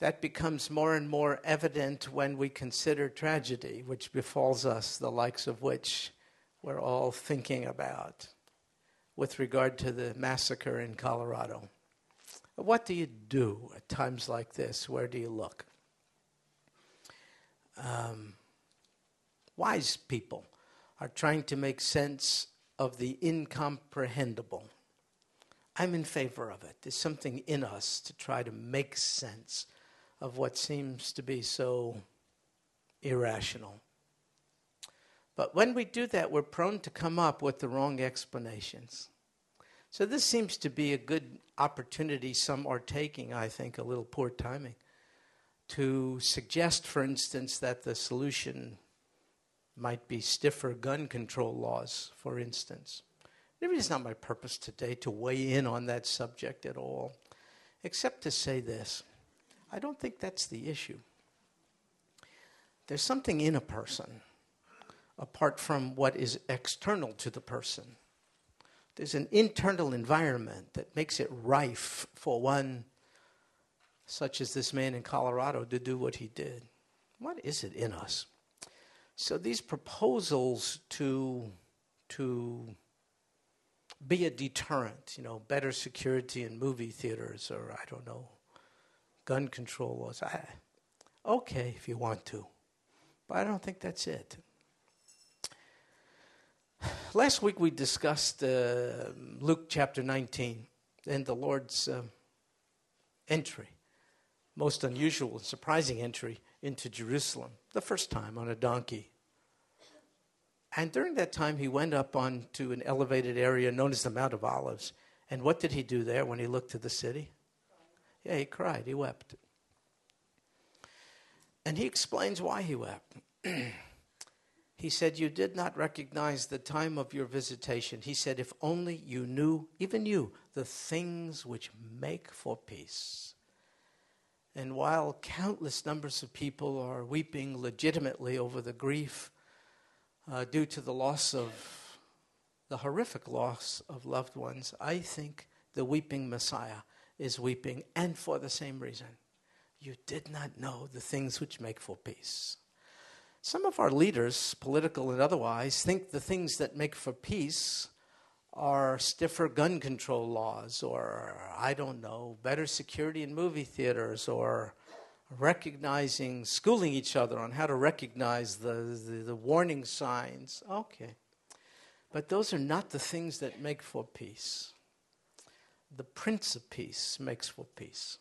That becomes more and more evident when we consider tragedy, which befalls us, the likes of which we're all thinking about with regard to the massacre in Colorado. What do you do at times like this? Where do you look? Wise people are trying to make sense of the incomprehensible. I'm in favor of it. There's something in us to try to make sense of what seems to be so irrational. But when we do that, we're prone to come up with the wrong explanations. So this seems to be a good opportunity some are taking, I think, a little poor timing, to suggest, for instance, that the solution might be stiffer gun control laws, for instance. Maybe it's not my purpose today to weigh in on that subject at all, except to say this. I don't think that's the issue. There's something in a person, apart from what is external to the person. There's an internal environment that makes it rife for one, such as this man in Colorado, to do what he did. What is it in us? So these proposals to be a deterrent, you know, better security in movie theaters, or I don't know, gun control laws. Okay, if you want to. But I don't think that's it. Last week we discussed Luke chapter 19 and the Lord's entry, most unusual and surprising entry into Jerusalem, the first time on a donkey. And during that time he went up onto an elevated area known as the Mount of Olives. And what did he do there when he looked to the city? Yeah, he cried, he wept. And he explains why he wept. He said, you did not recognize the time of your visitation. He said, if only you knew, even you, the things which make for peace. And while countless numbers of people are weeping legitimately over the grief due to the loss of, the horrific loss of loved ones, I think the weeping Messiah is weeping, and for the same reason. You did not know the things which make for peace. Some of our leaders, political and otherwise, think the things that make for peace are stiffer gun control laws, or, I don't know, better security in movie theaters, or recognizing, schooling each other on how to recognize the warning signs. Okay. But those are not the things that make for peace. The Prince of Peace makes for peace.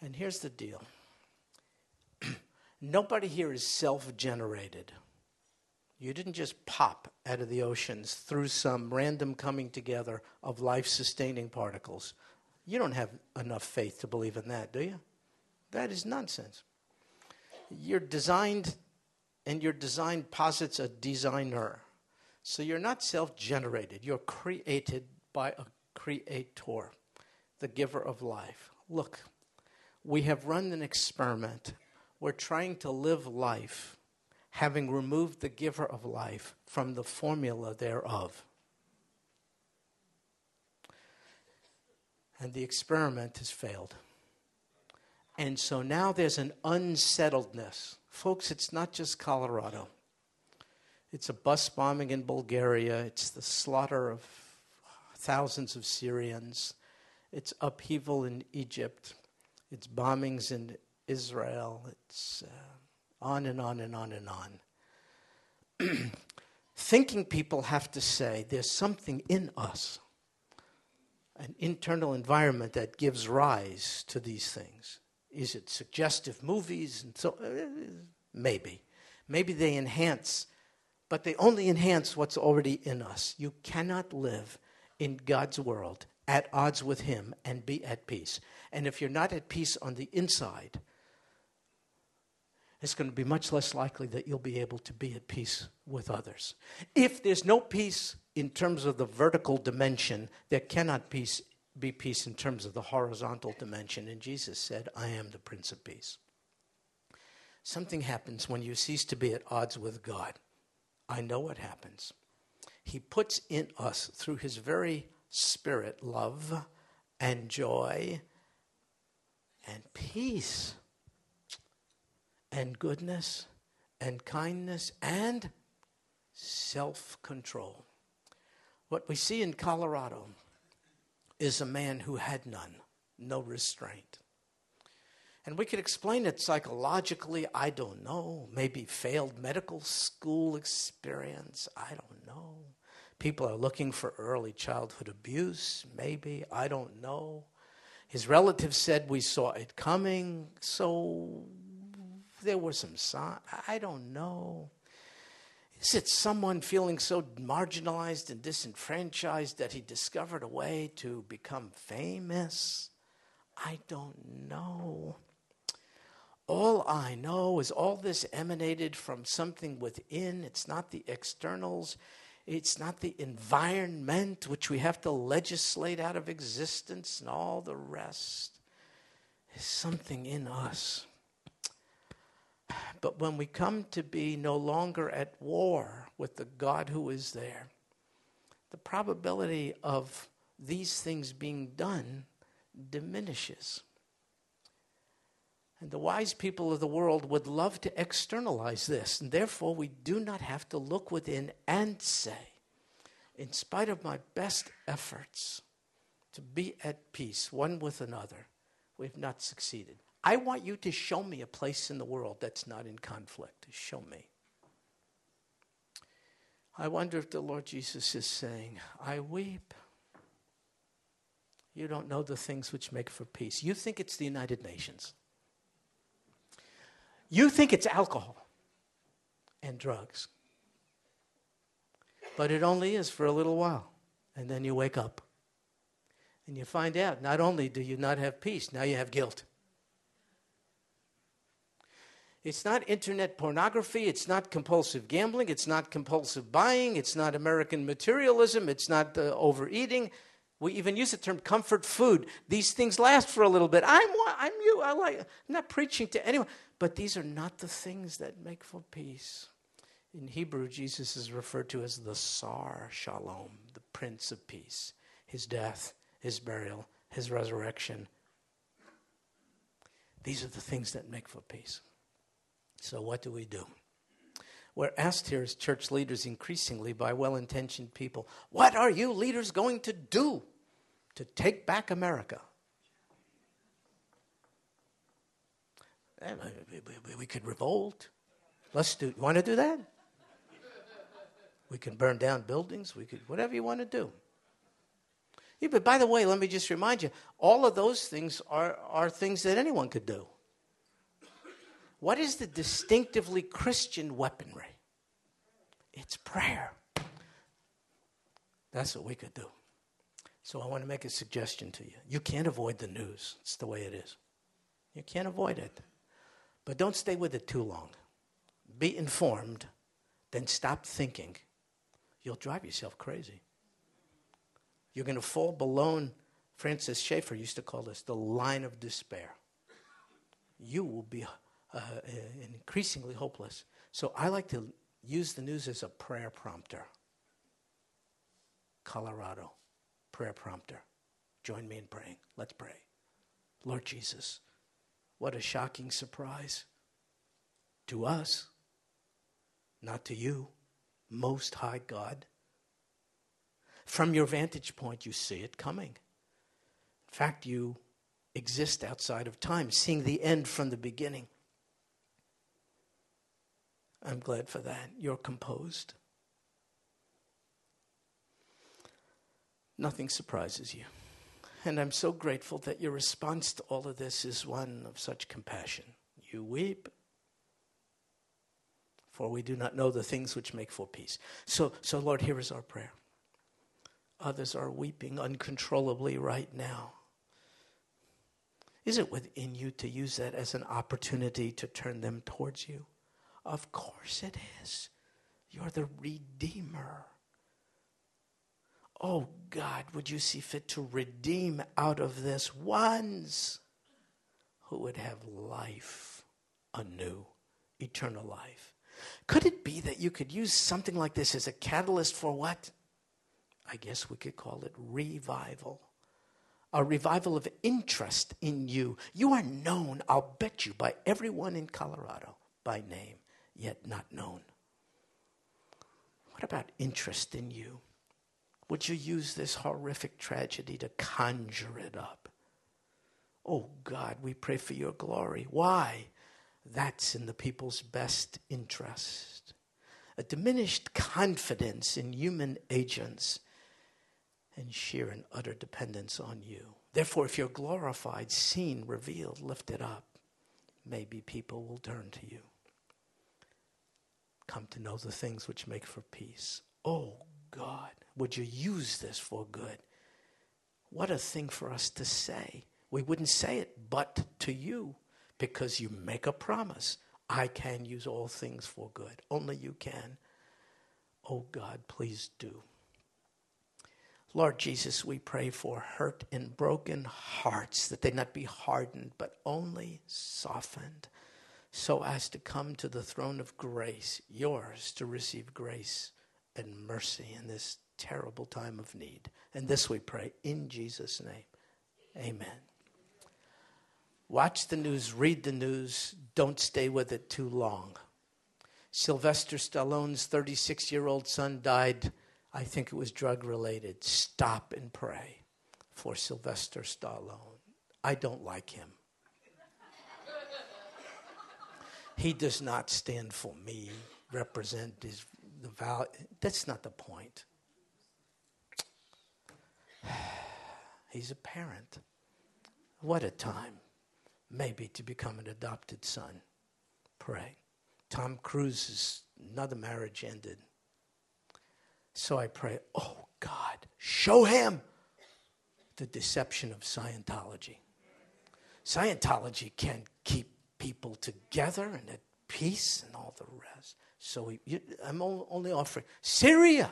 And here's the deal. Nobody here is self-generated. You didn't just pop out of the oceans through some random coming together of life-sustaining particles. You don't have enough faith to believe in that, do you? That is nonsense. You're designed, and your design posits a designer. So you're not self-generated. You're created by a creator, the giver of life. Look, we have run an experiment. We're trying to live life, having removed the giver of life from the formula thereof. And the experiment has failed. And so now there's an unsettledness. Folks, it's not just Colorado. It's a bus bombing in Bulgaria. It's the slaughter of thousands of Syrians. It's upheaval in Egypt. It's bombings in Israel. It's on and on and on and on. Thinking people have to say, there's something in us, an internal environment that gives rise to these things. Is it suggestive movies? And so, maybe. Maybe they enhance, but they only enhance what's already in us. You cannot live in God's world at odds with Him and be at peace. And if you're not at peace on the inside, it's going to be much less likely that you'll be able to be at peace with others. If there's no peace in terms of the vertical dimension, there cannot be peace in terms of the horizontal dimension. And Jesus said, I am the Prince of Peace. Something happens when you cease to be at odds with God. I know what happens. He puts in us, through His very Spirit, love and joy and peace and goodness and kindness and self-control. What we see in Colorado is a man who had none, no restraint. And we could explain it psychologically, I don't know, maybe failed medical school experience, I don't know. People are looking for early childhood abuse, maybe, I don't know. His relatives said we saw it coming, so there were some signs, I don't know. Is it someone feeling so marginalized and disenfranchised that he discovered a way to become famous? I don't know. All I know is all this emanated from something within. It's not the externals. It's not the environment, which we have to legislate out of existence and all the rest. It's something in us. But when we come to be no longer at war with the God who is there, the probability of these things being done diminishes. And the wise people of the world would love to externalize this, and therefore we do not have to look within and say, in spite of my best efforts to be at peace one with another, we've not succeeded. I want you to show me a place in the world that's not in conflict. Show me. I wonder if the Lord Jesus is saying, I weep. You don't know the things which make for peace. You think it's the United Nations. You think it's alcohol and drugs. But it only is for a little while. And then you wake up. And you find out, not only do you not have peace, now you have guilt. It's not internet pornography, it's not compulsive gambling, it's not compulsive buying, it's not American materialism, it's not overeating. We even use the term comfort food. These things last for a little bit. I'm not preaching to anyone, but these are not the things that make for peace. In Hebrew, Jesus is referred to as the Sar Shalom, the Prince of Peace. His death, his burial, his resurrection. These are the things that make for peace. So what do we do? We're asked here as church leaders increasingly by well-intentioned people, what are you leaders going to do to take back America? We could revolt. You want to do that? We can burn down buildings. We could, whatever you want to do. Yeah, but by the way, let me just remind you, all of those things are things that anyone could do. What is the distinctively Christian weaponry? It's prayer. That's what we could do. So I want to make a suggestion to you. You can't avoid the news. It's the way it is. You can't avoid it. But don't stay with it too long. Be informed, then stop thinking. You'll drive yourself crazy. You're going to fall below, Francis Schaeffer used to call this the line of despair. You will be increasingly hopeless. So I like to use the news as a prayer prompter. Colorado, prayer prompter. Join me in praying. Let's pray. Lord Jesus, what a shocking surprise to us, not to you, Most High God. From your vantage point, you see it coming. In fact, you exist outside of time, seeing the end from the beginning. I'm glad for that. You're composed. Nothing surprises you. And I'm so grateful that your response to all of this is one of such compassion. You weep, for we do not know the things which make for peace. So Lord, here is our prayer. Others are weeping uncontrollably right now. Is it within you to use that as an opportunity to turn them towards you? Of course it is. You're the Redeemer. Oh God, would you see fit to redeem out of this ones who would have life anew, eternal life? Could it be that you could use something like this as a catalyst for what? I guess we could call it revival. a revival of interest in you. You are known, I'll bet you, by everyone in Colorado by name, yet not known. What about interest in you? Would you use this horrific tragedy to conjure it up? Oh God, we pray for your glory. Why? That's in the people's best interest. A diminished confidence in human agents and sheer and utter dependence on you. Therefore, if you're glorified, seen, revealed, lifted up, maybe people will turn to you. Come to know the things which make for peace. Oh God, would you use this for good? What a thing for us to say. We wouldn't say it but to you, because you make a promise. I can use all things for good. Only you can. Oh God, please do. Lord Jesus, we pray for hurt and broken hearts, that they not be hardened, but only softened, so as to come to the throne of grace, yours, to receive grace and mercy in this terrible time of need. And this we pray in Jesus' name. Amen. Watch the news, read the news, don't stay with it too long. Sylvester Stallone's 36-year-old son died. I think it was drug-related. Stop and pray for Sylvester Stallone. I don't like him. He does not stand for me, represent his, the value. That's not the point. He's a parent. What a time, maybe, to become an adopted son. Pray. Tom Cruise's, another marriage ended. So I pray, oh God, show him the deception of Scientology. Scientology can't keep people together and at peace and all the rest. So I'm only offering Syria.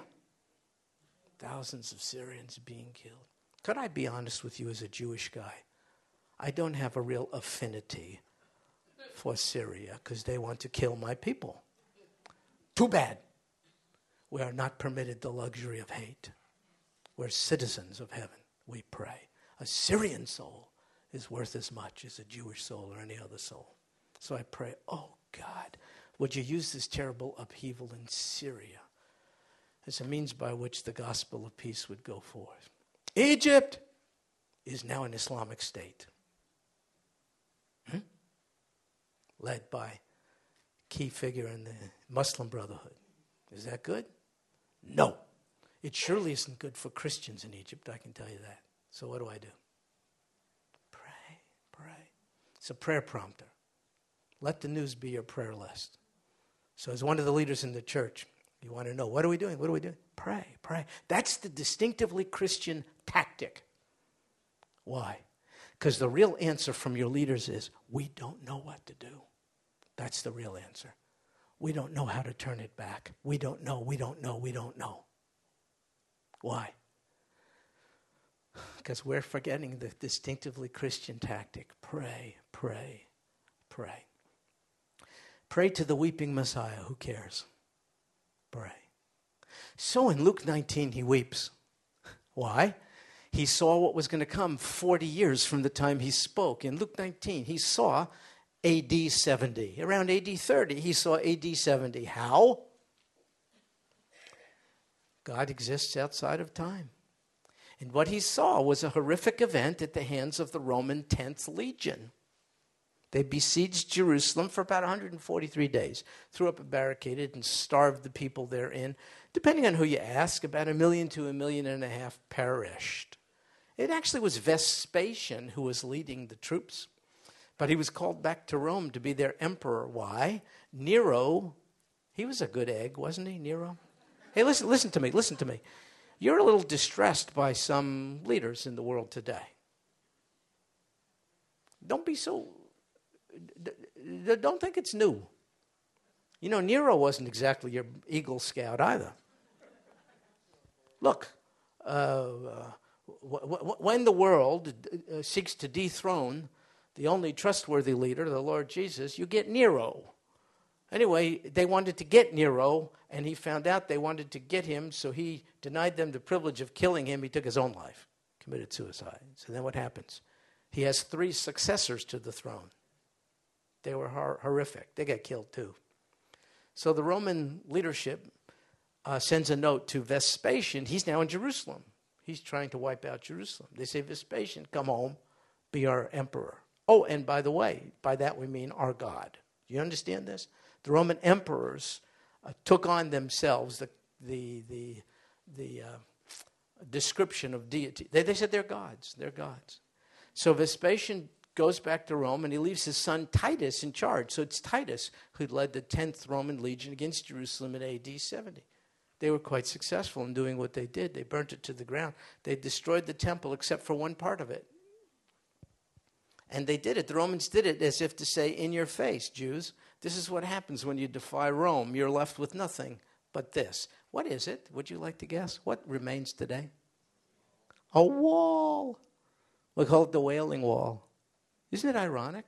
Thousands of Syrians being killed. Could I be honest with you as a Jewish guy? I don't have a real affinity for Syria because they want to kill my people. Too bad. We are not permitted the luxury of hate. We're citizens of heaven, we pray. A Syrian soul is worth as much as a Jewish soul or any other soul. So I pray, oh God, would you use this terrible upheaval in Syria as a means by which the gospel of peace would go forth? Egypt is now an Islamic state, led by key figure in the Muslim Brotherhood. Is that good? No. It surely isn't good for Christians in Egypt, I can tell you that. So what do? Pray, pray. It's a prayer prompter. Let the news be your prayer list. So as one of the leaders in the church, you want to know, what are we doing? What are we doing? Pray, pray. That's the distinctively Christian tactic. Why? Because the real answer from your leaders is, we don't know what to do. That's the real answer. We don't know how to turn it back. We don't know, we don't know, we don't know. Why? Because we're forgetting the distinctively Christian tactic. Pray, pray, pray. Pray to the weeping Messiah, who cares? Pray. So in Luke 19, he weeps. Why? He saw what was going to come 40 years from the time he spoke. In Luke 19, he saw A.D. 70. Around A.D. 30, he saw A.D. 70. How? God exists outside of time. And what he saw was a horrific event at the hands of the Roman 10th Legion. They besieged Jerusalem for about 143 days, threw up a barricade and starved the people therein. Depending on who you ask, about 1 million to 1.5 million perished. It actually was Vespasian who was leading the troops. But he was called back to Rome to be their emperor. Why? Nero, he was a good egg, wasn't he, Nero? Hey, listen to me. You're a little distressed by some leaders in the world today. Don't think it's new. You know, Nero wasn't exactly your Eagle Scout either. Look, when the world seeks to dethrone the only trustworthy leader, the Lord Jesus, you get Nero. Anyway, they wanted to get Nero, and he found out they wanted to get him, so he denied them the privilege of killing him. He took his own life, committed suicide. So then what happens? He has three successors to the throne. They were horrific. They got killed too. So the Roman leadership sends a note to Vespasian. He's now in Jerusalem. He's trying to wipe out Jerusalem. They say, Vespasian, come home, be our emperor. Oh, and by the way, by that we mean our God. Do you understand this? The Roman emperors took on themselves the description of deity. They said they're gods. They're gods. So Vespasian goes back to Rome, and he leaves his son Titus in charge. So it's Titus who led the 10th Roman legion against Jerusalem in AD 70. They were quite successful in doing what they did. They burnt it to the ground. They destroyed the temple except for one part of it. And they did it. The Romans did it as if to say, in your face, Jews, this is what happens when you defy Rome. You're left with nothing but this. What is it? Would you like to guess? What remains today? A wall. We call it the Wailing Wall. Isn't it ironic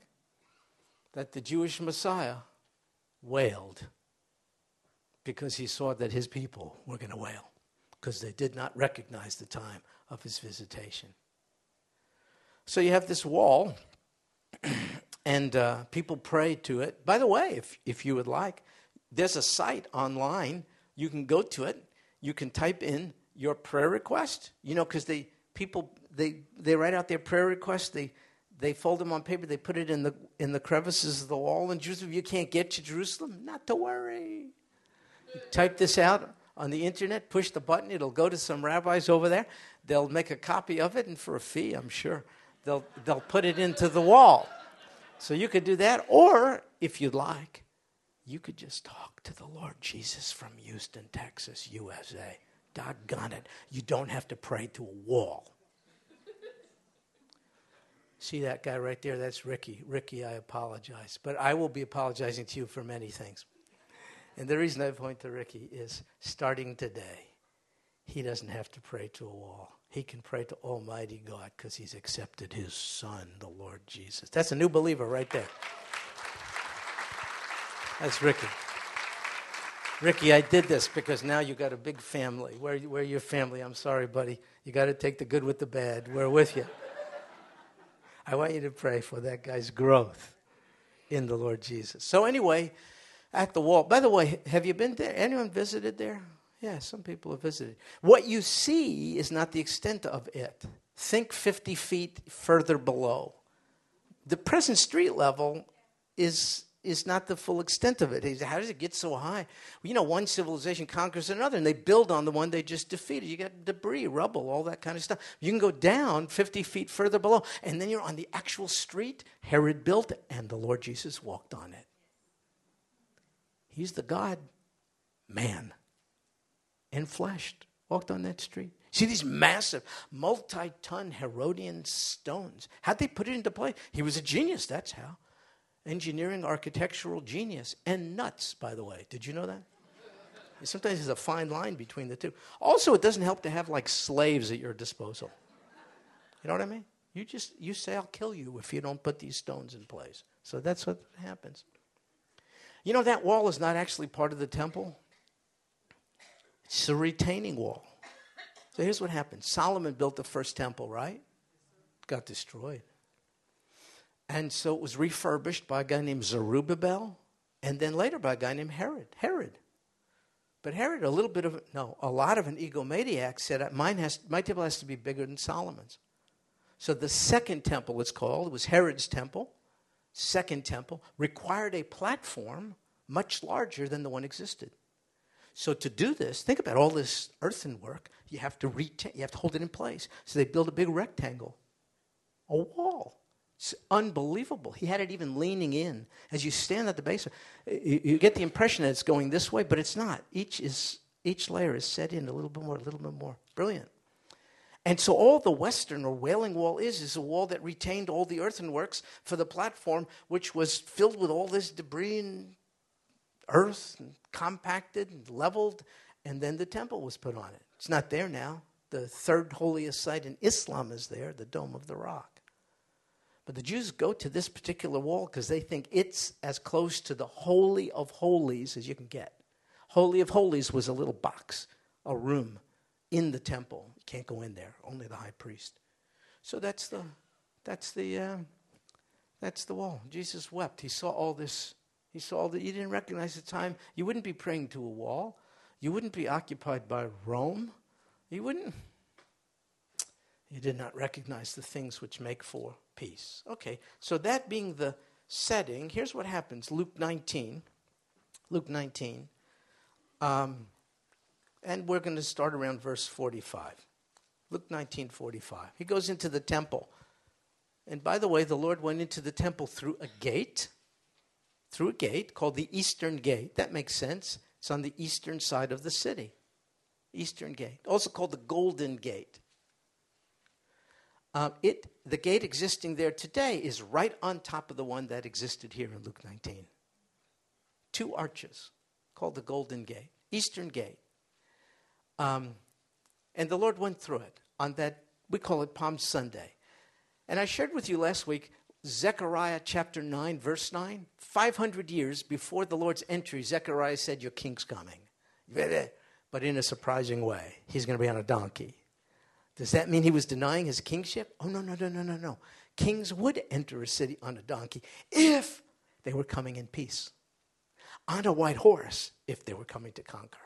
that the Jewish Messiah wailed because he saw that his people were going to wail because they did not recognize the time of his visitation? So you have this wall, and people pray to it. By the way, if you would like, there's a site online. You can go to it. You can type in your prayer request. You know, because people write out their prayer requests. They fold them on paper. They put it in the crevices of the wall in Jerusalem. You can't get to Jerusalem? Not to worry. Type this out on the internet. Push the button. It'll go to some rabbis over there. They'll make a copy of it, and for a fee, I'm sure, they'll put it into the wall. So you could do that, or if you'd like, you could just talk to the Lord Jesus from Houston, Texas, USA. Doggone it. You don't have to pray to a wall. See that guy right there? That's Ricky. Ricky, I apologize. But I will be apologizing to you for many things. And the reason I point to Ricky is starting today, he doesn't have to pray to a wall. He can pray to Almighty God because he's accepted his son, the Lord Jesus. That's a new believer right there. That's Ricky. Ricky, I did this because now you got a big family. We're your family. I'm sorry, buddy. You got to take the good with the bad. We're with you. I want you to pray for that guy's growth in the Lord Jesus. So anyway, at the wall. By the way, have you been there? Anyone visited there? Yeah, some people have visited. What you see is not the extent of it. Think 50 feet further below. The present street level is not the full extent of it. How does it get so high? You know, one civilization conquers another, and they build on the one they just defeated. You got debris, rubble, all that kind of stuff. You can go down 50 feet further below, and then you're on the actual street Herod built, and the Lord Jesus walked on it. He's the God-man and fleshed, walked on that street. See these massive, multi-ton Herodian stones. How'd they put it into play? He was a genius, that's how. Engineering, architectural genius, and nuts, by the way. Did you know that? Sometimes there's a fine line between the two. Also, it doesn't help to have, like, slaves at your disposal. You know what I mean? You say, I'll kill you if you don't put these stones in place. So that's what happens. You know, that wall is not actually part of the temple. It's a retaining wall. So here's what happened. Solomon built the first temple, right? It got destroyed. And so it was refurbished by a guy named Zerubbabel, and then later by a guy named Herod. But Herod, a lot of an egomaniac, said, my temple has to be bigger than Solomon's. So the second temple, it's called, it was Herod's temple. Second temple required a platform much larger than the one existed. So to do this, think about all this earthenwork. You have to hold it in place. So they build a big rectangle, a wall. It's unbelievable. He had it even leaning in. As you stand at the base, you get the impression that it's going this way, but it's not. Each layer is set in a little bit more. Brilliant. And so all the western or Wailing Wall is a wall that retained all the earthenworks for the platform, which was filled with all this debris and earth, and compacted and leveled, and then the temple was put on it. It's not there now. The third holiest site in Islam is there, the Dome of the Rock. But the Jews go to this particular wall because they think it's as close to the Holy of Holies as you can get. Holy of Holies was a little box, a room in the temple. You can't go in there, only the high priest. So that's the wall. Jesus wept. He saw all this. He saw all that. You didn't recognize the time. You wouldn't be praying to a wall. You wouldn't be occupied by Rome. You wouldn't. You did not recognize the things which make for peace. Okay, so that being the setting, here's what happens. Luke 19. And we're going to start around verse 45. Luke 19:45. He goes into the temple. And by the way, the Lord went into the temple through a gate called the Eastern Gate. That makes sense. It's on the eastern side of the city. Eastern Gate, also called the Golden Gate. The gate existing there today is right on top of the one that existed here in Luke 19. Two arches called the Golden Gate, Eastern Gate. And the Lord went through it on that, we call it Palm Sunday. And I shared with you last week, Zechariah chapter 9, verse 9. 500 years before the Lord's entry, Zechariah said, your king's coming. But in a surprising way, he's going to be on a donkey. Does that mean he was denying his kingship? Oh, no. Kings would enter a city on a donkey if they were coming in peace. On a white horse if they were coming to conquer.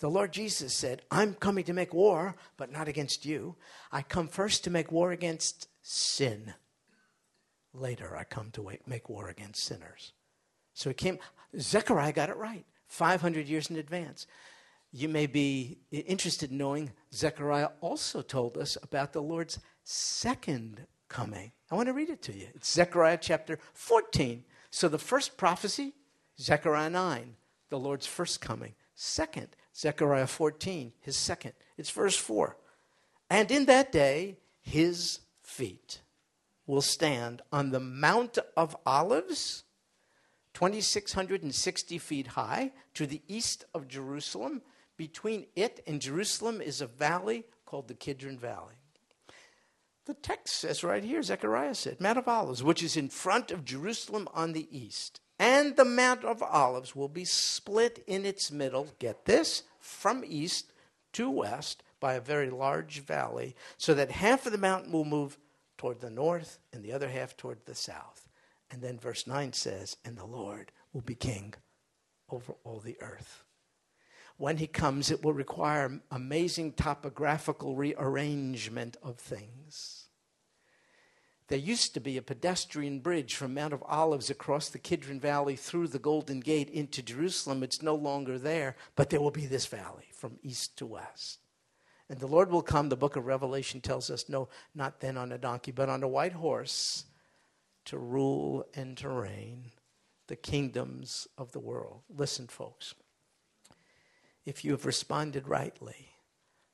The Lord Jesus said, I'm coming to make war, but not against you. I come first to make war against sin. Later, I come to make war against sinners. So it came, Zechariah got it right, 500 years in advance. You may be interested in knowing Zechariah also told us about the Lord's second coming. I want to read it to you. It's Zechariah chapter 14. So the first prophecy, Zechariah 9, the Lord's first coming. Second, Zechariah 14, his second. It's verse 4. And in that day, his feet will stand on the Mount of Olives, 2,660 feet high, to the east of Jerusalem. Between it and Jerusalem is a valley called the Kidron Valley. The text says right here, Zechariah said, Mount of Olives, which is in front of Jerusalem on the east. And the Mount of Olives will be split in its middle, get this, from east to west by a very large valley, so that half of the mountain will move toward the north and the other half toward the south. And then verse 9 says, and the Lord will be king over all the earth. When he comes, it will require amazing topographical rearrangement of things. There used to be a pedestrian bridge from Mount of Olives across the Kidron Valley through the Golden Gate into Jerusalem. It's no longer there, but there will be this valley from east to west. And the Lord will come, the book of Revelation tells us, no, not then on a donkey, but on a white horse to rule and to reign the kingdoms of the world. Listen, folks. If you have responded rightly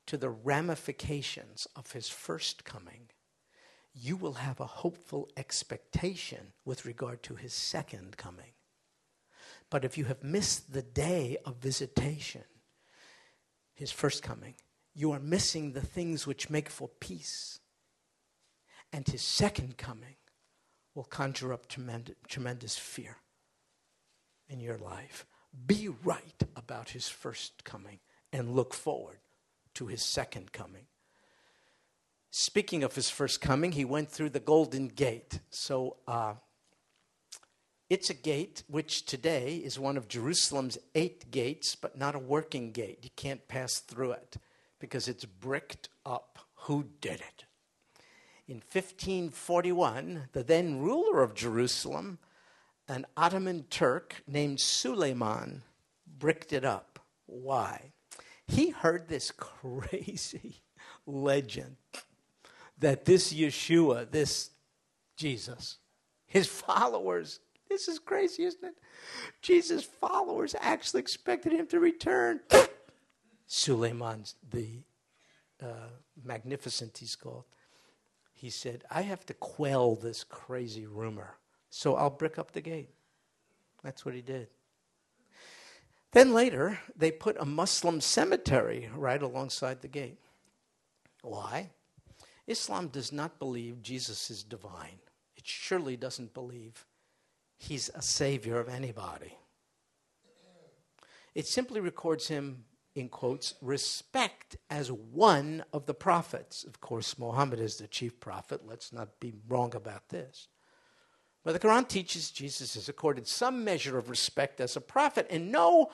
to the ramifications of his first coming, you will have a hopeful expectation with regard to his second coming. But if you have missed the day of visitation, his first coming, you are missing the things which make for peace. And his second coming will conjure up tremendous fear in your life. Be right about his first coming and look forward to his second coming. Speaking of his first coming, he went through the Golden Gate. So it's a gate which today is one of Jerusalem's 8 gates, but not a working gate. You can't pass through it because it's bricked up. Who did it? In 1541, the then ruler of Jerusalem, an Ottoman Turk named Suleiman, bricked it up. Why? He heard this crazy legend that this Yeshua, this Jesus, his followers, this is crazy, isn't it? Jesus' followers actually expected him to return. Suleiman's the magnificent, he's called. He said, I have to quell this crazy rumor. So I'll brick up the gate. That's what he did. Then later, they put a Muslim cemetery right alongside the gate. Why? Islam does not believe Jesus is divine. It surely doesn't believe he's a savior of anybody. It simply records him in quotes, respect as one of the prophets. Of course, Muhammad is the chief prophet. Let's not be wrong about this. But the Quran teaches Jesus is accorded some measure of respect as a prophet, and no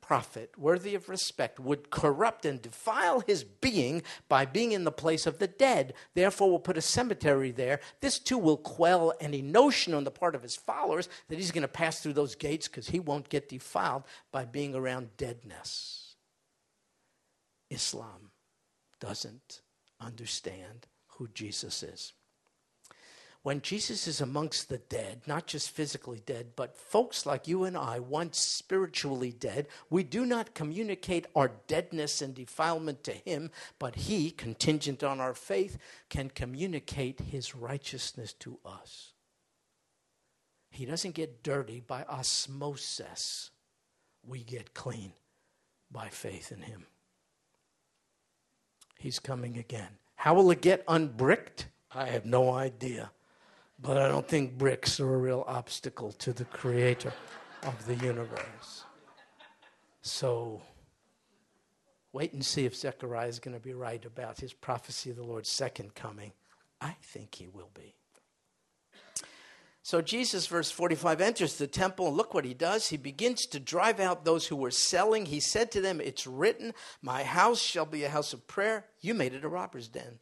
prophet worthy of respect would corrupt and defile his being by being in the place of the dead. Therefore, we'll put a cemetery there. This too will quell any notion on the part of his followers that he's going to pass through those gates because he won't get defiled by being around deadness. Islam doesn't understand who Jesus is. When Jesus is amongst the dead, not just physically dead, but folks like you and I, once spiritually dead, we do not communicate our deadness and defilement to him, but he, contingent on our faith, can communicate his righteousness to us. He doesn't get dirty by osmosis. We get clean by faith in him. He's coming again. How will it get unbricked? I have no idea. But I don't think bricks are a real obstacle to the creator of the universe. So wait and see if Zechariah is going to be right about his prophecy of the Lord's second coming. I think he will be. So Jesus, verse 45, enters the temple, and look what he does. He begins to drive out those who were selling. He said to them, it's written, my house shall be a house of prayer. You made it a robber's den.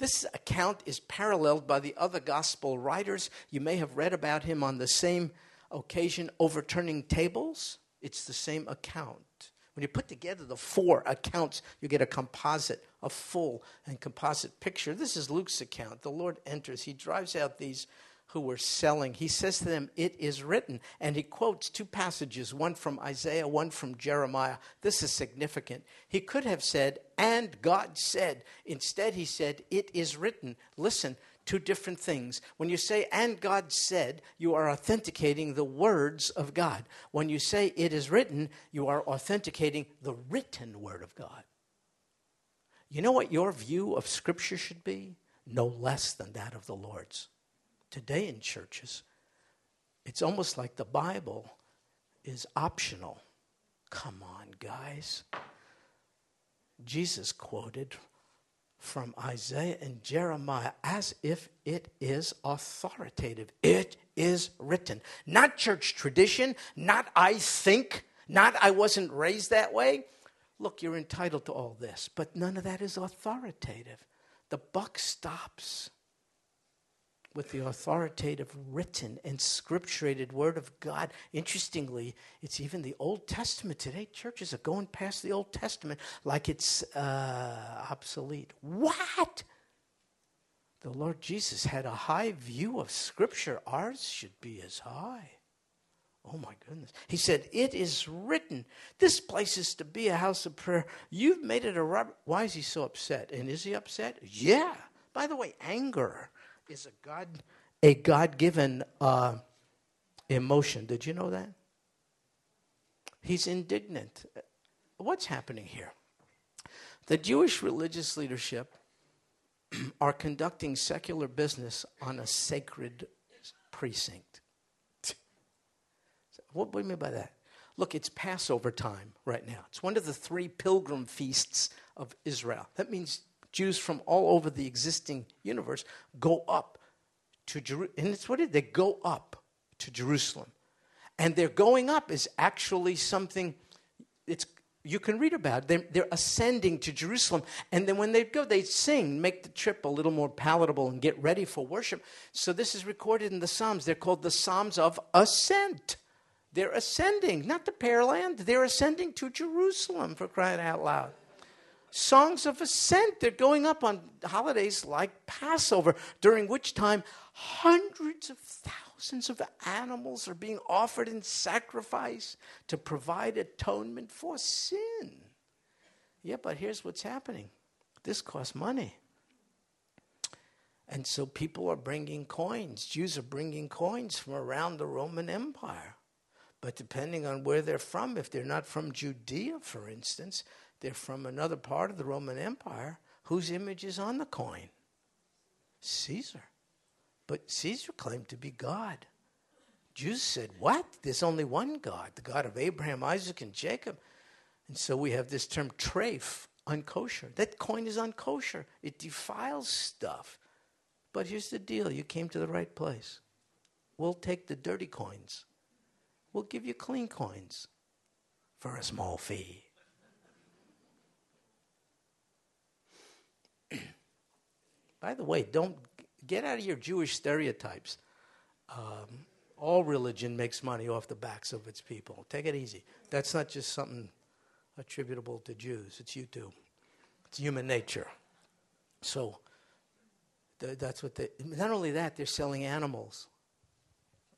This account is paralleled by the other gospel writers. You may have read about him on the same occasion overturning tables. It's the same account. When you put together the four accounts, you get a composite, a full and composite picture. This is Luke's account. The Lord enters. He drives out these who were selling. He says to them, it is written. And he quotes two passages, one from Isaiah, one from Jeremiah. This is significant. He could have said, and God said. Instead, he said, it is written. Listen, two different things. When you say, and God said, you are authenticating the words of God. When you say, it is written, you are authenticating the written word of God. You know what your view of Scripture should be? No less than that of the Lord's. Today in churches, it's almost like the Bible is optional. Come on, guys. Jesus quoted from Isaiah and Jeremiah as if it is authoritative. It is written. Not church tradition, not I think, not I wasn't raised that way. Look, you're entitled to all this, but none of that is authoritative. The buck stops with the authoritative written and scripturated word of God. Interestingly, it's even the Old Testament. Today, churches are going past the Old Testament like it's obsolete. What? The Lord Jesus had a high view of Scripture. Ours should be as high. Oh, my goodness. He said, it is written. This place is to be a house of prayer. You've made it a robber. Why is he so upset? And is he upset? Yeah. By the way, anger is a God-given emotion. Did you know that? He's indignant. What's happening here? The Jewish religious leadership are conducting secular business on a sacred precinct. What do you mean by that? Look, it's Passover time right now. It's one of the three pilgrim feasts of Israel. That means Jews from all over the existing universe go up to Jerusalem. And it's what it is. They go up to Jerusalem. And their going up is actually something you can read about. They're ascending to Jerusalem. And then when they go, they sing, make the trip a little more palatable and get ready for worship. So this is recorded in the Psalms. They're called the Psalms of Ascent. They're ascending, not the Pear Land. They're ascending to Jerusalem, for crying out loud. Songs of ascent. They're going up on holidays like Passover, during which time hundreds of thousands of animals are being offered in sacrifice to provide atonement for sin. Yeah, but here's what's happening. This costs money. And so people are bringing coins. Jews are bringing coins from around the Roman Empire. But depending on where they're from, if they're not from Judea, for instance, they're from another part of the Roman Empire. Whose image is on the coin? Caesar. But Caesar claimed to be God. Jews said, what? There's only one God, the God of Abraham, Isaac, and Jacob. And so we have this term treif, unkosher. That coin is unkosher. It defiles stuff. But here's the deal. You came to the right place. We'll take the dirty coins. We'll give you clean coins for a small fee. By the way, don't get out of your Jewish stereotypes. All religion makes money off the backs of its people. Take it easy. That's not just something attributable to Jews. It's you too. It's human nature. So that's what they... Not only that, they're selling animals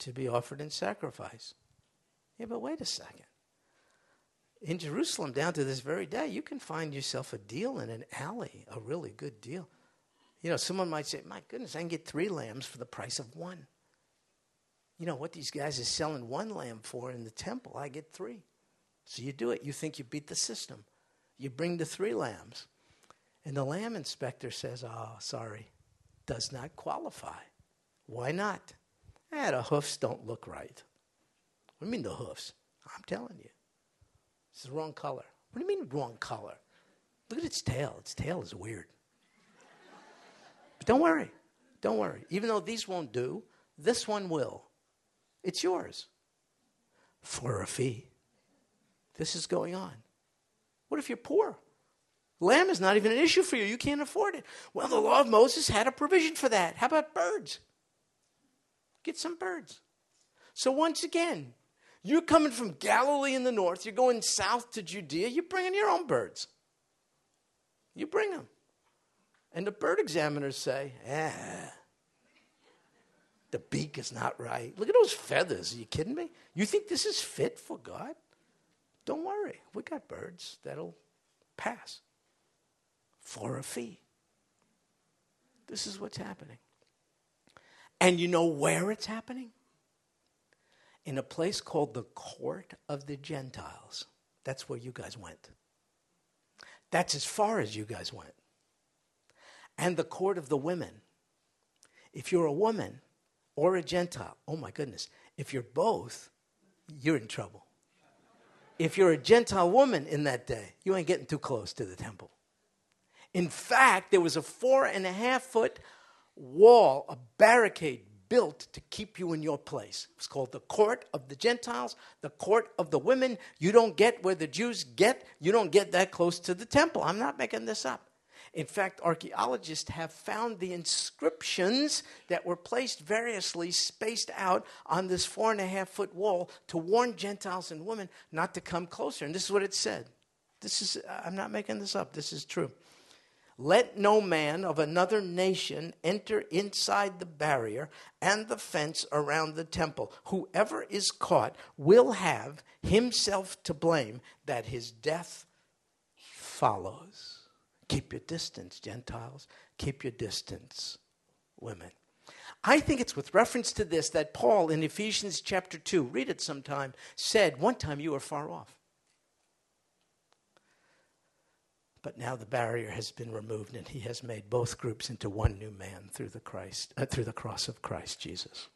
to be offered in sacrifice. Yeah, but wait a second. In Jerusalem, down to this very day, you can find yourself a deal in an alley, a really good deal. You know, someone might say, my goodness, I can get 3 lambs for the price of 1. You know, what these guys are selling 1 lamb for in the temple, I get 3. So you do it. You think you beat the system. You bring the 3 lambs. And the lamb inspector says, oh, sorry, does not qualify. Why not? Eh, the hoofs don't look right. What do you mean the hoofs? I'm telling you. It's the wrong color. What do you mean wrong color? Look at its tail. Its tail is weird. But don't worry. Don't worry. Even though these won't do, this one will. It's yours. For a fee. This is going on. What if you're poor? Lamb is not even an issue for you. You can't afford it. Well, the law of Moses had a provision for that. How about birds? Get some birds. So once again, you're coming from Galilee in the north. You're going south to Judea. You're bringing your own birds. You bring them. And the bird examiners say, the beak is not right. Look at those feathers. Are you kidding me? You think this is fit for God? Don't worry. We got birds that'll pass for a fee. This is what's happening. And you know where it's happening? In a place called the court of the Gentiles. That's where you guys went. That's as far as you guys went. And the court of the women. If you're a woman or a Gentile, oh my goodness, if you're both, you're in trouble. If you're a Gentile woman in that day, you ain't getting too close to the temple. In fact, there was a 4.5-foot wall, a barricade, built to keep you in your place. It's called the court of the Gentiles, the court of the women. You don't get where the Jews get. You don't get that close to the temple. I'm not making this up. In fact, archaeologists have found the inscriptions that were placed variously spaced out on this 4.5-foot wall to warn Gentiles and women not to come closer. And this is what it said. This is, I'm not making this up. This is true. Let no man of another nation enter inside the barrier and the fence around the temple. Whoever is caught will have himself to blame that his death follows. Keep your distance, Gentiles. Keep your distance, women. I think it's with reference to this that Paul in Ephesians chapter 2, read it sometime, said, one time you were far off. But now the barrier has been removed, and he has made both groups into one new man through the through the cross of Christ Jesus.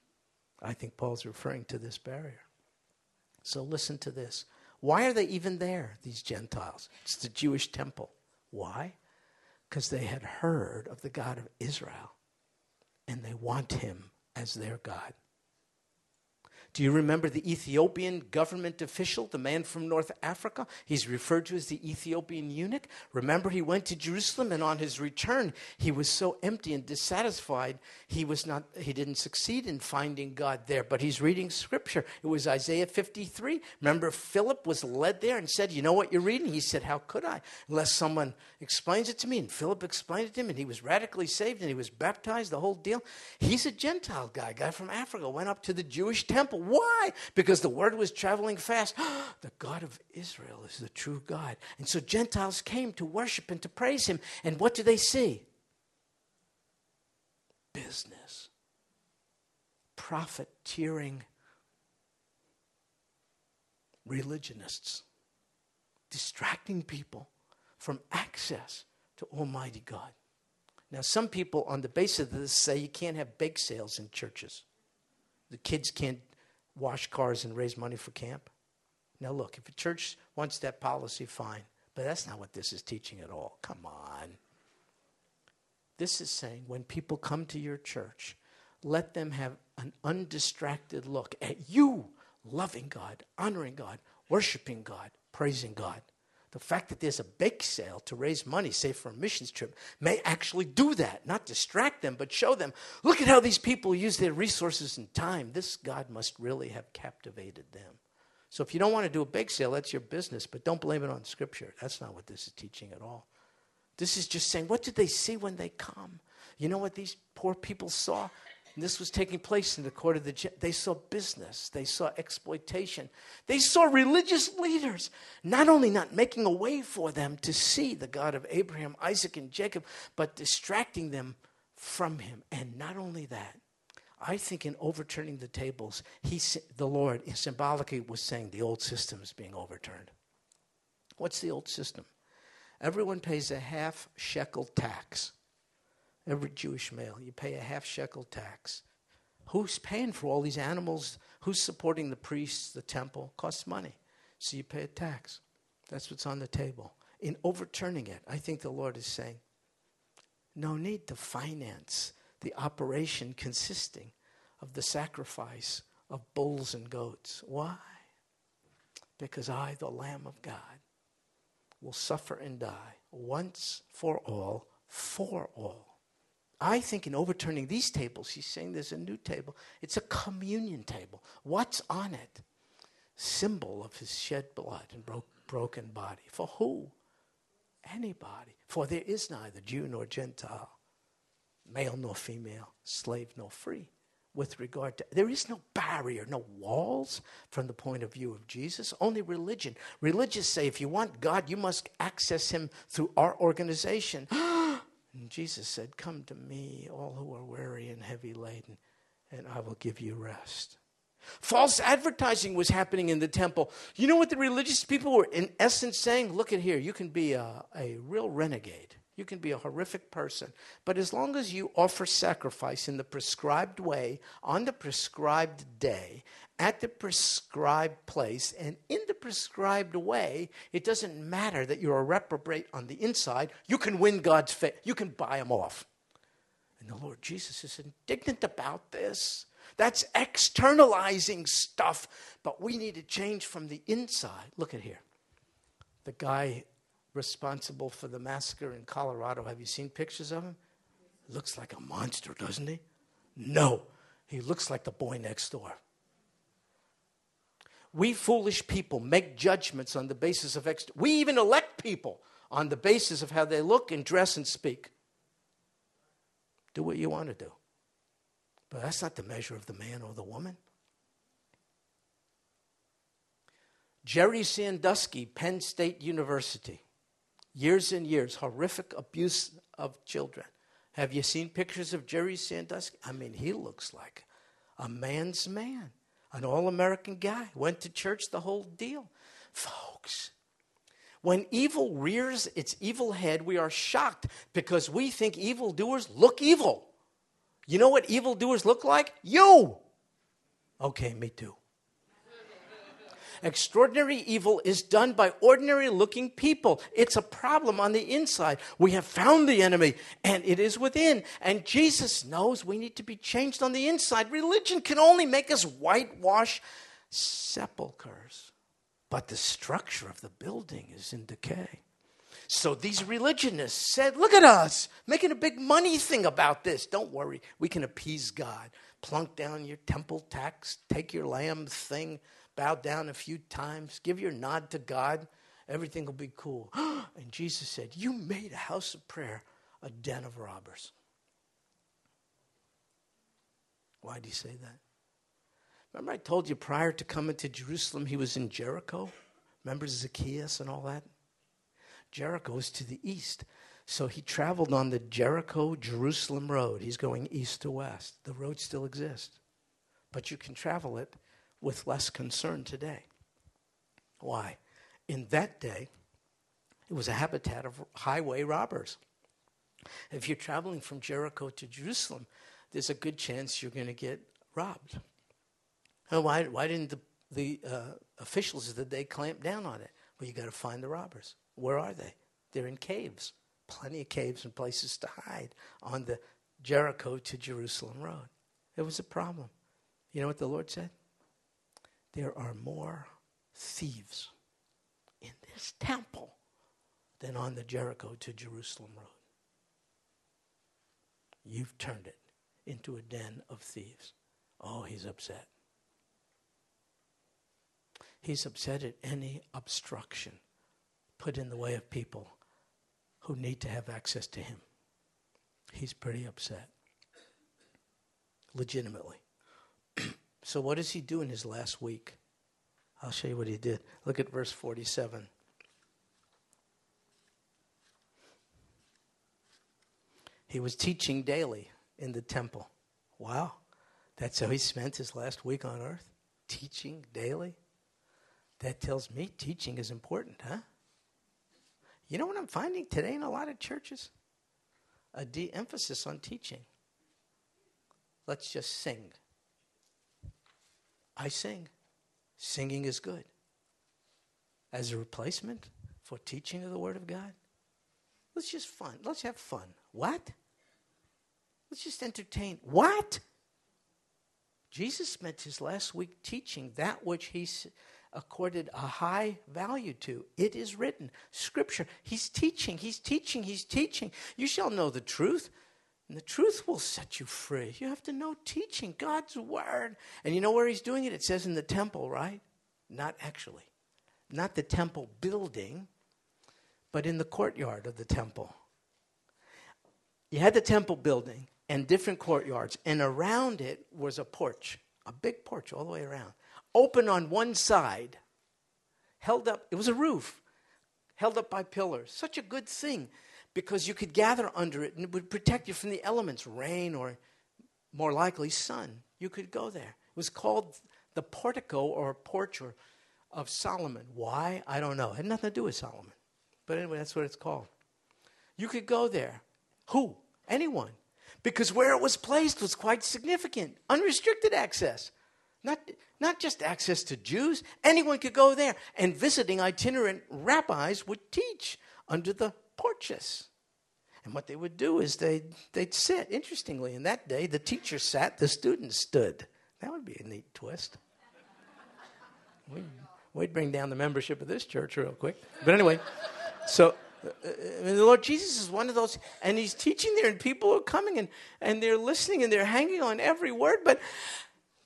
I think Paul's referring to this barrier. So listen to this. Why are they even there, these Gentiles? It's the Jewish temple. Why? Because they had heard of the God of Israel, and they want him as their God. Do you remember the Ethiopian government official, the man from North Africa? He's referred to as the Ethiopian eunuch. Remember, he went to Jerusalem, and on his return, he was so empty and dissatisfied, he didn't succeed in finding God there. But he's reading Scripture. It was Isaiah 53. Remember, Philip was led there and said, you know what you're reading? He said, how could I? Unless someone explains it to me. And Philip explained it to him, and he was radically saved, and he was baptized, the whole deal. He's a Gentile guy from Africa, went up to the Jewish temple. Why? Because the word was traveling fast. The God of Israel is the true God. And so Gentiles came to worship and to praise him. And what do they see? Business. Profiteering religionists. Distracting people from access to Almighty God. Now, some people on the basis of this say you can't have bake sales in churches. The kids can't wash cars and raise money for camp. Now look, if a church wants that policy, fine. But that's not what this is teaching at all. Come on. This is saying when people come to your church, let them have an undistracted look at you loving God, honoring God, worshiping God, praising God. The fact that there's a bake sale to raise money, say for a missions trip, may actually do that. Not distract them, but show them, look at how these people use their resources and time. This God must really have captivated them. So if you don't want to do a bake sale, that's your business, but don't blame it on Scripture. That's not what this is teaching at all. This is just saying, what did they see when they come? You know what these poor people saw? And this was taking place in the court of the... They saw business. They saw exploitation. They saw religious leaders not only not making a way for them to see the God of Abraham, Isaac, and Jacob, but distracting them from him. And not only that, I think in overturning the tables, the Lord symbolically was saying the old system is being overturned. What's the old system? Everyone pays a half shekel tax. Every Jewish male, you pay a half shekel tax. Who's paying for all these animals? Who's supporting the priests, the temple? Costs money. So you pay a tax. That's what's on the table. In overturning it, I think the Lord is saying, no need to finance the operation consisting of the sacrifice of bulls and goats. Why? Because I, the Lamb of God, will suffer and die once for all, for all. I think in overturning these tables, he's saying there's a new table. It's a communion table. What's on it? Symbol of his shed blood and broken body. For who? Anybody. For there is neither Jew nor Gentile, male nor female, slave nor free. With regard to, there is no barrier, no walls from the point of view of Jesus, only religion. Religious say, if you want God, you must access him through our organization. And Jesus said, come to me, all who are weary and heavy laden, and I will give you rest. False advertising was happening in the temple. You know what the religious people were in essence saying? Look at here, you can be a real renegade. You can be a horrific person. But as long as you offer sacrifice in the prescribed way, on the prescribed day, at the prescribed place, and in the prescribed way, it doesn't matter that you're a reprobate on the inside. You can win God's favor. You can buy him off. And the Lord Jesus is indignant about this. That's externalizing stuff. But we need to change from the inside. Look at here. The guy responsible for the massacre in Colorado. Have you seen pictures of him? Looks like a monster, doesn't he? No, he looks like the boy next door. We foolish people make judgments on the basis of we even elect people on the basis of how they look and dress and speak. Do what you want to do. But that's not the measure of the man or the woman. Jerry Sandusky, Penn State University. Years and years, horrific abuse of children. Have you seen pictures of Jerry Sandusky? I mean, he looks like a man's man, an all-American guy. Went to church, the whole deal. Folks, when evil rears its evil head, we are shocked because we think evildoers look evil. You know what evildoers look like? You! Okay, me too. Extraordinary evil is done by ordinary-looking people. It's a problem on the inside. We have found the enemy, and it is within. And Jesus knows we need to be changed on the inside. Religion can only make us whitewash sepulchres. But the structure of the building is in decay. So these religionists said, look at us, making a big money thing about this. Don't worry, we can appease God. Plunk down your temple tax, take your lamb thing, bow down a few times, give your nod to God, everything will be cool. And Jesus said, you made a house of prayer a den of robbers. Why did he say that? Remember I told you prior to coming to Jerusalem, he was in Jericho? Remember Zacchaeus and all that? Jericho is to the east. So he traveled on the Jericho-Jerusalem road. He's going east to west. The road still exists. But you can travel it with less concern today. Why? In that day, it was a habitat of highway robbers. If you're traveling from Jericho to Jerusalem, there's a good chance you're going to get robbed. Why didn't the the officials is that they clamped down on it. Well, you got to find the robbers. Where are they? They're in caves. Plenty of caves and places to hide on the Jericho to Jerusalem road. It was a problem. You know what the Lord said? There are more thieves in this temple than on the Jericho to Jerusalem road. You've turned it into a den of thieves. Oh, he's upset. He's upset at any obstruction put in the way of people who need to have access to him. He's pretty upset. Legitimately. So what does he do in his last week? I'll show you what he did. Look at verse 47. He was teaching daily in the temple. Wow. That's how he spent his last week on earth? Teaching daily? That tells me teaching is important, huh? You know what I'm finding today in a lot of churches? A de-emphasis on teaching. Let's just sing. I sing. Singing is good. As a replacement for teaching of the Word of God? Let's just fun. Let's have fun. What? Let's just entertain. What? Jesus spent his last week teaching that which he accorded a high value to. It is written. Scripture. He's teaching. He's teaching. He's teaching. You shall know the truth, and the truth will set you free. You have to know teaching, God's word. And you know where he's doing it? It says in the temple, right? Not actually. Not the temple building, but in the courtyard of the temple. You had the temple building and different courtyards, and around it was a porch, a big porch all the way around, open on one side, held up. It was a roof, held up by pillars. Such a good thing because you could gather under it, and it would protect you from the elements, rain or more likely sun. You could go there. It was called the portico or porch of Solomon. Why? I don't know. It had nothing to do with Solomon. But anyway, that's what it's called. You could go there. Who? Anyone. Because where it was placed was quite significant. Unrestricted access. Not just access to Jews. Anyone could go there. And visiting itinerant rabbis would teach under the porches. And what they would do is they'd sit. Interestingly, in that day, the teacher sat, the students stood. That would be a neat twist. We'd bring down the membership of this church real quick. But anyway, so... and the Lord Jesus is one of those, and he's teaching there, and people are coming, and they're listening, and they're hanging on every word, but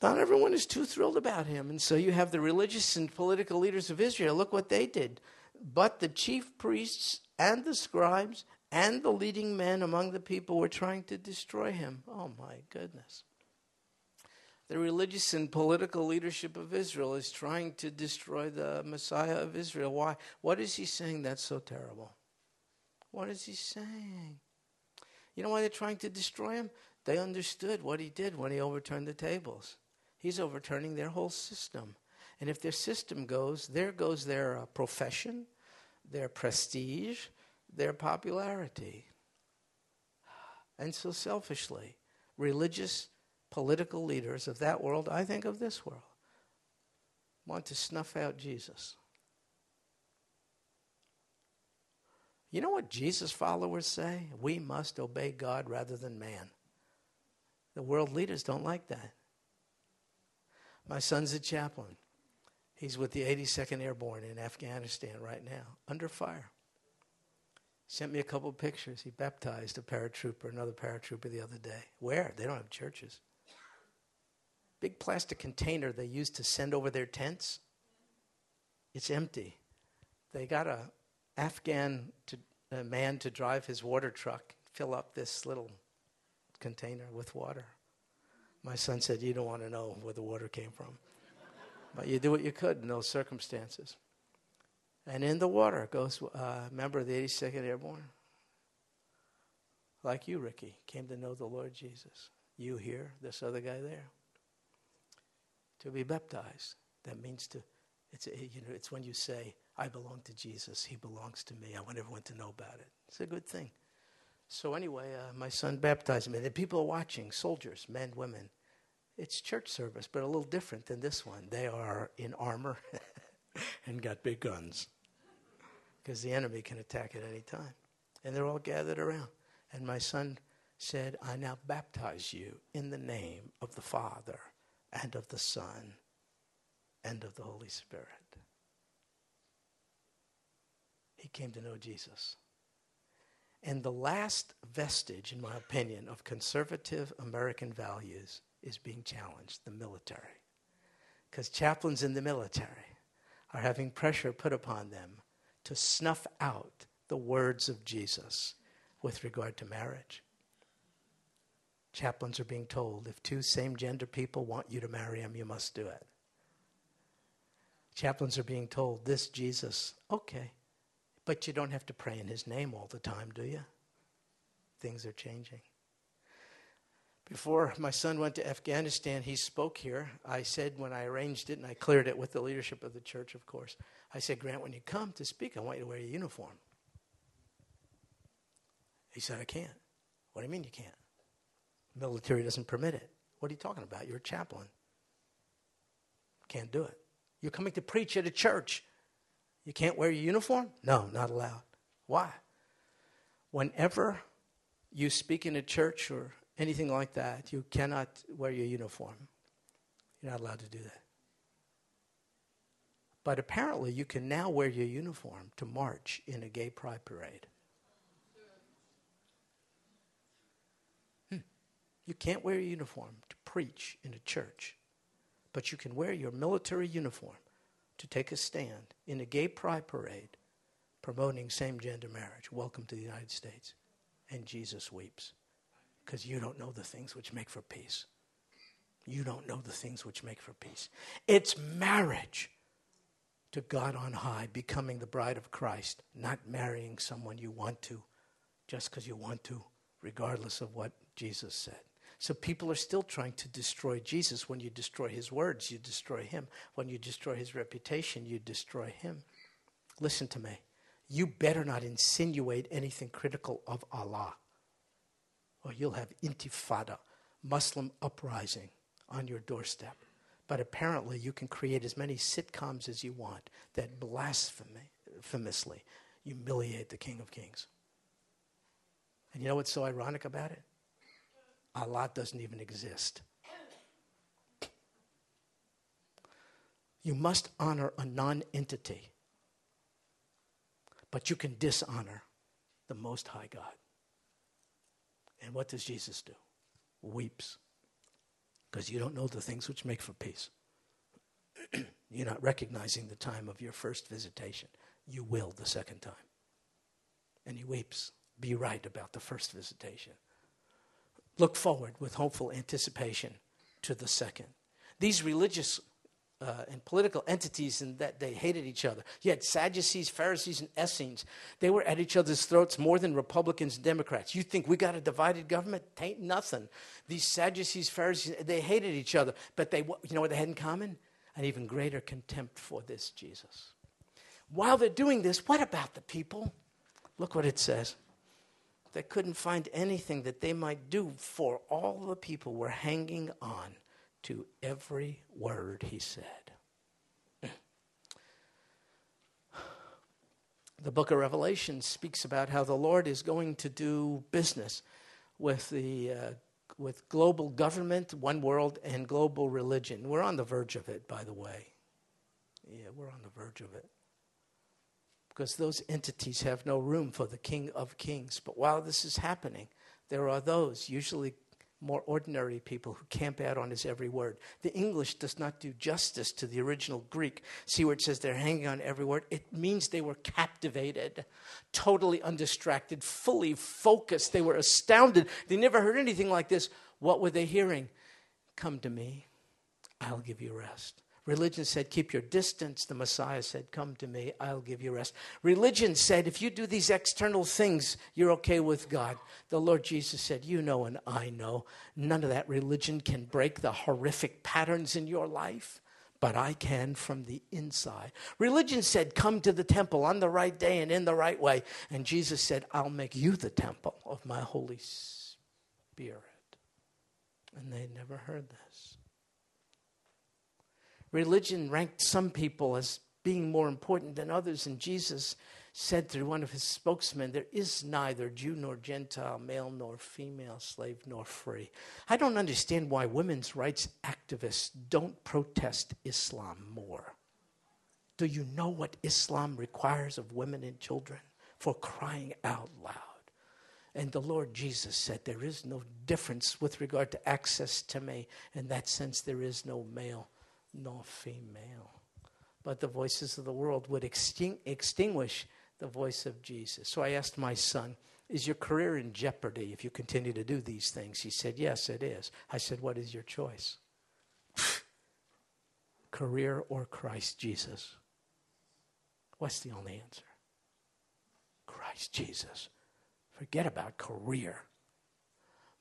not everyone is too thrilled about him. And so you have the religious and political leaders of Israel. Look what they did. But the chief priests and the scribes and the leading men among the people were trying to destroy him. Oh, my goodness. The religious and political leadership of Israel is trying to destroy the Messiah of Israel. Why? What is he saying that's so terrible? What is he saying? You know why they're trying to destroy him? They understood what he did when he overturned the tables. He's overturning their whole system. And if their system goes their profession, their prestige, their popularity. And so selfishly, religious, political leaders of that world, I think of this world, want to snuff out Jesus. You know what Jesus followers say? We must obey God rather than man. The world leaders don't like that. My son's a chaplain. He's with the 82nd Airborne in Afghanistan right now, under fire. He sent me a couple of pictures. He baptized another paratrooper the other day. Where? They don't have churches. Big plastic container they used to send over their tents. It's empty. They got a Afghan man to drive his water truck, fill up this little container with water. My son said, you don't want to know where the water came from. But you do what you could in those circumstances. And in the water goes a member of the 82nd Airborne. Like you, Ricky, came to know the Lord Jesus. You here, this other guy there. To be baptized, that means to, it's when you say, I belong to Jesus. He belongs to me. I want everyone to know about it. It's a good thing. So anyway, my son baptized me. And people are watching, soldiers, men, women. It's church service, but a little different than this one. They are in armor and got big guns because the enemy can attack at any time. And they're all gathered around. And my son said, I now baptize you in the name of the Father and of the Son and of the Holy Spirit. He came to know Jesus. And the last vestige, in my opinion, of conservative American values is being challenged, the military. Because chaplains in the military are having pressure put upon them to snuff out the words of Jesus with regard to marriage. Chaplains are being told, if two same-gender people want you to marry them, you must do it. Chaplains are being told, this Jesus, okay, but you don't have to pray in his name all the time, do you? Things are changing. Before my son went to Afghanistan, he spoke here. I said when I arranged it, and I cleared it with the leadership of the church, of course, I said, Grant, when you come to speak, I want you to wear your uniform. He said, I can't. What do you mean you can't? The military doesn't permit it. What are you talking about? You're a chaplain. Can't do it. You're coming to preach at a church. You can't wear your uniform? No, not allowed. Why? Whenever you speak in a church or anything like that, you cannot wear your uniform. You're not allowed to do that. But apparently you can now wear your uniform to march in a gay pride parade. You can't wear your uniform to preach in a church, but you can wear your military uniform to take a stand in a gay pride parade promoting same-gender marriage. Welcome to the United States. And Jesus weeps because you don't know the things which make for peace. You don't know the things which make for peace. It's marriage to God on high, becoming the bride of Christ, not marrying someone you want to just because you want to, regardless of what Jesus said. So people are still trying to destroy Jesus. When you destroy his words, you destroy him. When you destroy his reputation, you destroy him. Listen to me. You better not insinuate anything critical of Allah, or you'll have intifada, Muslim uprising on your doorstep. But apparently you can create as many sitcoms as you want that blasphemously humiliate the King of Kings. And you know what's so ironic about it? Allah doesn't even exist. You must honor a non-entity, but you can dishonor the Most High God. And what does Jesus do? Weeps, because you don't know the things which make for peace. You're not recognizing the time of your first visitation. You will the second time. And he weeps. Be right about the first visitation. Look forward with hopeful anticipation to the second. These religious and political entities in that day hated each other. You had Sadducees, Pharisees, and Essenes. They were at each other's throats more than Republicans and Democrats. You think we got a divided government? Tain't nothing. These Sadducees, Pharisees, they hated each other. But they, you know what they had in common? An even greater contempt for this Jesus. While they're doing this, what about the people? Look what it says. They couldn't find anything that they might do, for all the people were hanging on to every word he said. The book of Revelation speaks about how the Lord is going to do business with the with global government, one world, and global religion. We're on the verge of it, by the way. Yeah, we're on the verge of it. Because those entities have no room for the King of Kings. But while this is happening, there are those, usually more ordinary people, who camp out on his every word. The English does not do justice to the original Greek. See where it says they're hanging on every word? It means they were captivated, totally undistracted, fully focused. They were astounded. They never heard anything like this. What were they hearing? Come to me, I'll give you rest. Religion said, keep your distance. The Messiah said, come to me, I'll give you rest. Religion said, if you do these external things, you're okay with God. The Lord Jesus said, you know and I know. None of that religion can break the horrific patterns in your life, but I can from the inside. Religion said, come to the temple on the right day and in the right way. And Jesus said, I'll make you the temple of my Holy Spirit. And they never heard this. Religion ranked some people as being more important than others, and Jesus said through one of his spokesmen, there is neither Jew nor Gentile, male nor female, slave nor free. I don't understand why women's rights activists don't protest Islam more. Do you know what Islam requires of women and children? For crying out loud. And the Lord Jesus said, there is no difference with regard to access to me. In that sense, there is no male nor female. But the voices of the world would extinguish the voice of Jesus. So I asked my son, is your career in jeopardy if you continue to do these things? He said, yes, it is. I said, what is your choice? Career or Christ Jesus? What's the only answer? Christ Jesus. Forget about career.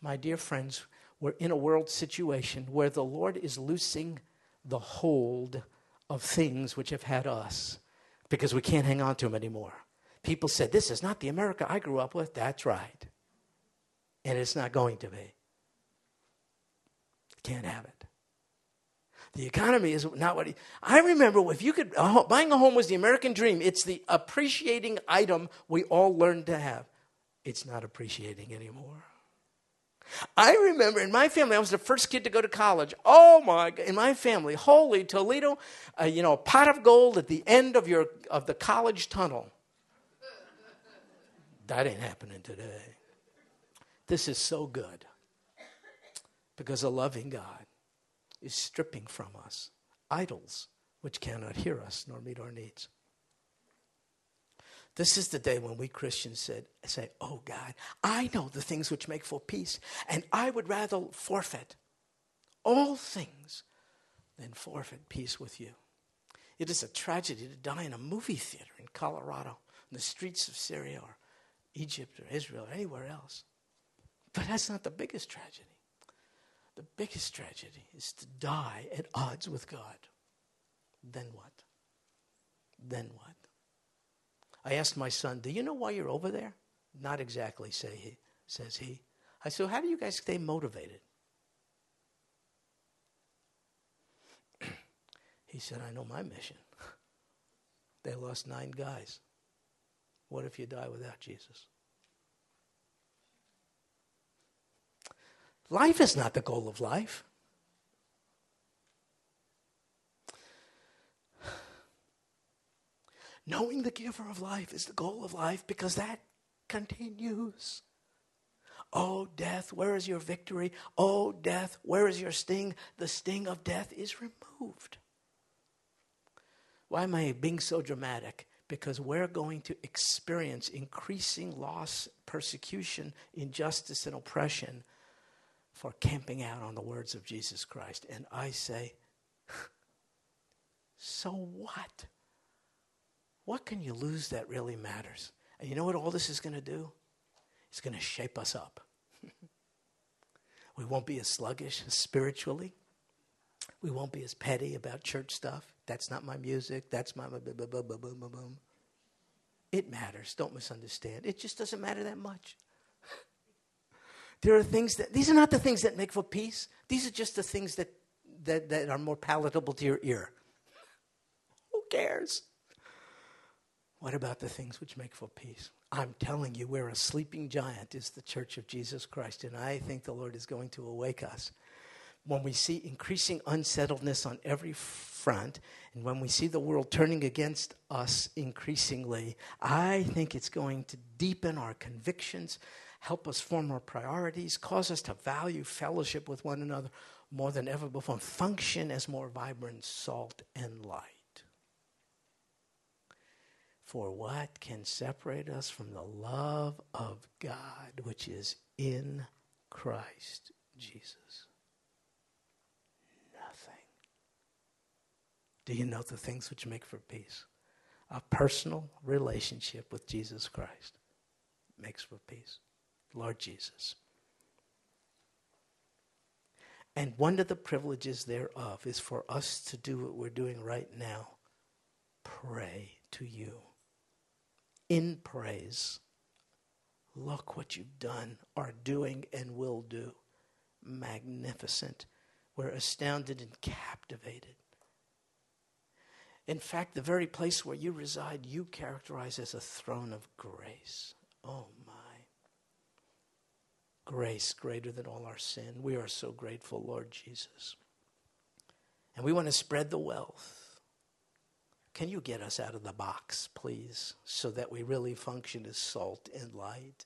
My dear friends, we're in a world situation where the Lord is loosing the hold of things which have had us, because we can't hang on to them anymore. People said, this is not the America I grew up with. That's right. And it's not going to be. Can't have it. The economy is not what... I remember if you could... buying a home was the American dream. It's the appreciating item we all learned to have. It's not appreciating anymore. I remember in my family, I was the first kid to go to college. Oh my God, in my family, holy Toledo, a pot of gold at the end of the college tunnel. That ain't happening today. This is so good because a loving God is stripping from us idols which cannot hear us nor meet our needs. This is the day when we Christians say, oh God, I know the things which make for peace, and I would rather forfeit all things than forfeit peace with you. It is a tragedy to die in a movie theater in Colorado, in the streets of Syria or Egypt or Israel or anywhere else. But that's not the biggest tragedy. The biggest tragedy is to die at odds with God. Then what? Then what? I asked my son, do you know why you're over there? Not exactly, says he. I said, how do you guys stay motivated? He said, I know my mission. They lost 9 guys. What if you die without Jesus? Life is not the goal of life. Knowing the giver of life is the goal of life because that continues. Oh, death, where is your victory? Oh, death, where is your sting? The sting of death is removed. Why am I being so dramatic? Because we're going to experience increasing loss, persecution, injustice, and oppression for camping out on the words of Jesus Christ. And I say, so what? What can you lose that really matters? And you know what all this is going to do? It's going to shape us up. We won't be as sluggish spiritually. We won't be as petty about church stuff. That's not my music. That's my boom. It matters. Don't misunderstand. It just doesn't matter that much. There are things that, these are not the things that make for peace. These are just the things that are more palatable to your ear. Who cares? What about the things which make for peace? I'm telling you, we're a sleeping giant is the Church of Jesus Christ, and I think the Lord is going to awake us. When we see increasing unsettledness on every front, and when we see the world turning against us increasingly, I think it's going to deepen our convictions, help us form our priorities, cause us to value fellowship with one another more than ever before, and function as more vibrant salt and light. For what can separate us from the love of God, which is in Christ Jesus? Nothing. Do you know the things which make for peace? A personal relationship with Jesus Christ makes for peace. Lord Jesus. And one of the privileges thereof is for us to do what we're doing right now. Pray to you. In praise, look what you've done, are doing, and will do. Magnificent. We're astounded and captivated In fact, the very place where you reside, you characterize as a throne of grace. Oh my. Grace greater than all our sin. We are so grateful, Lord Jesus. And we want to spread the wealth. Can you get us out of the box, please, so that we really function as salt and light?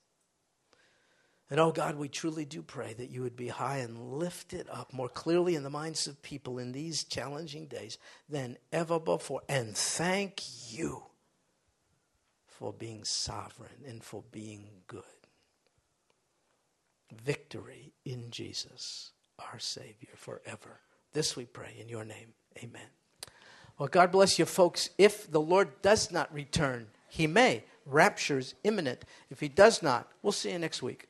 And oh God, we truly do pray that you would be high and lifted up more clearly in the minds of people in these challenging days than ever before. And thank you for being sovereign and for being good. Victory in Jesus, our Savior, forever. This we pray in your name. Amen. Well, God bless you, folks. If the Lord does not return, he may. Rapture's imminent. If he does not, we'll see you next week.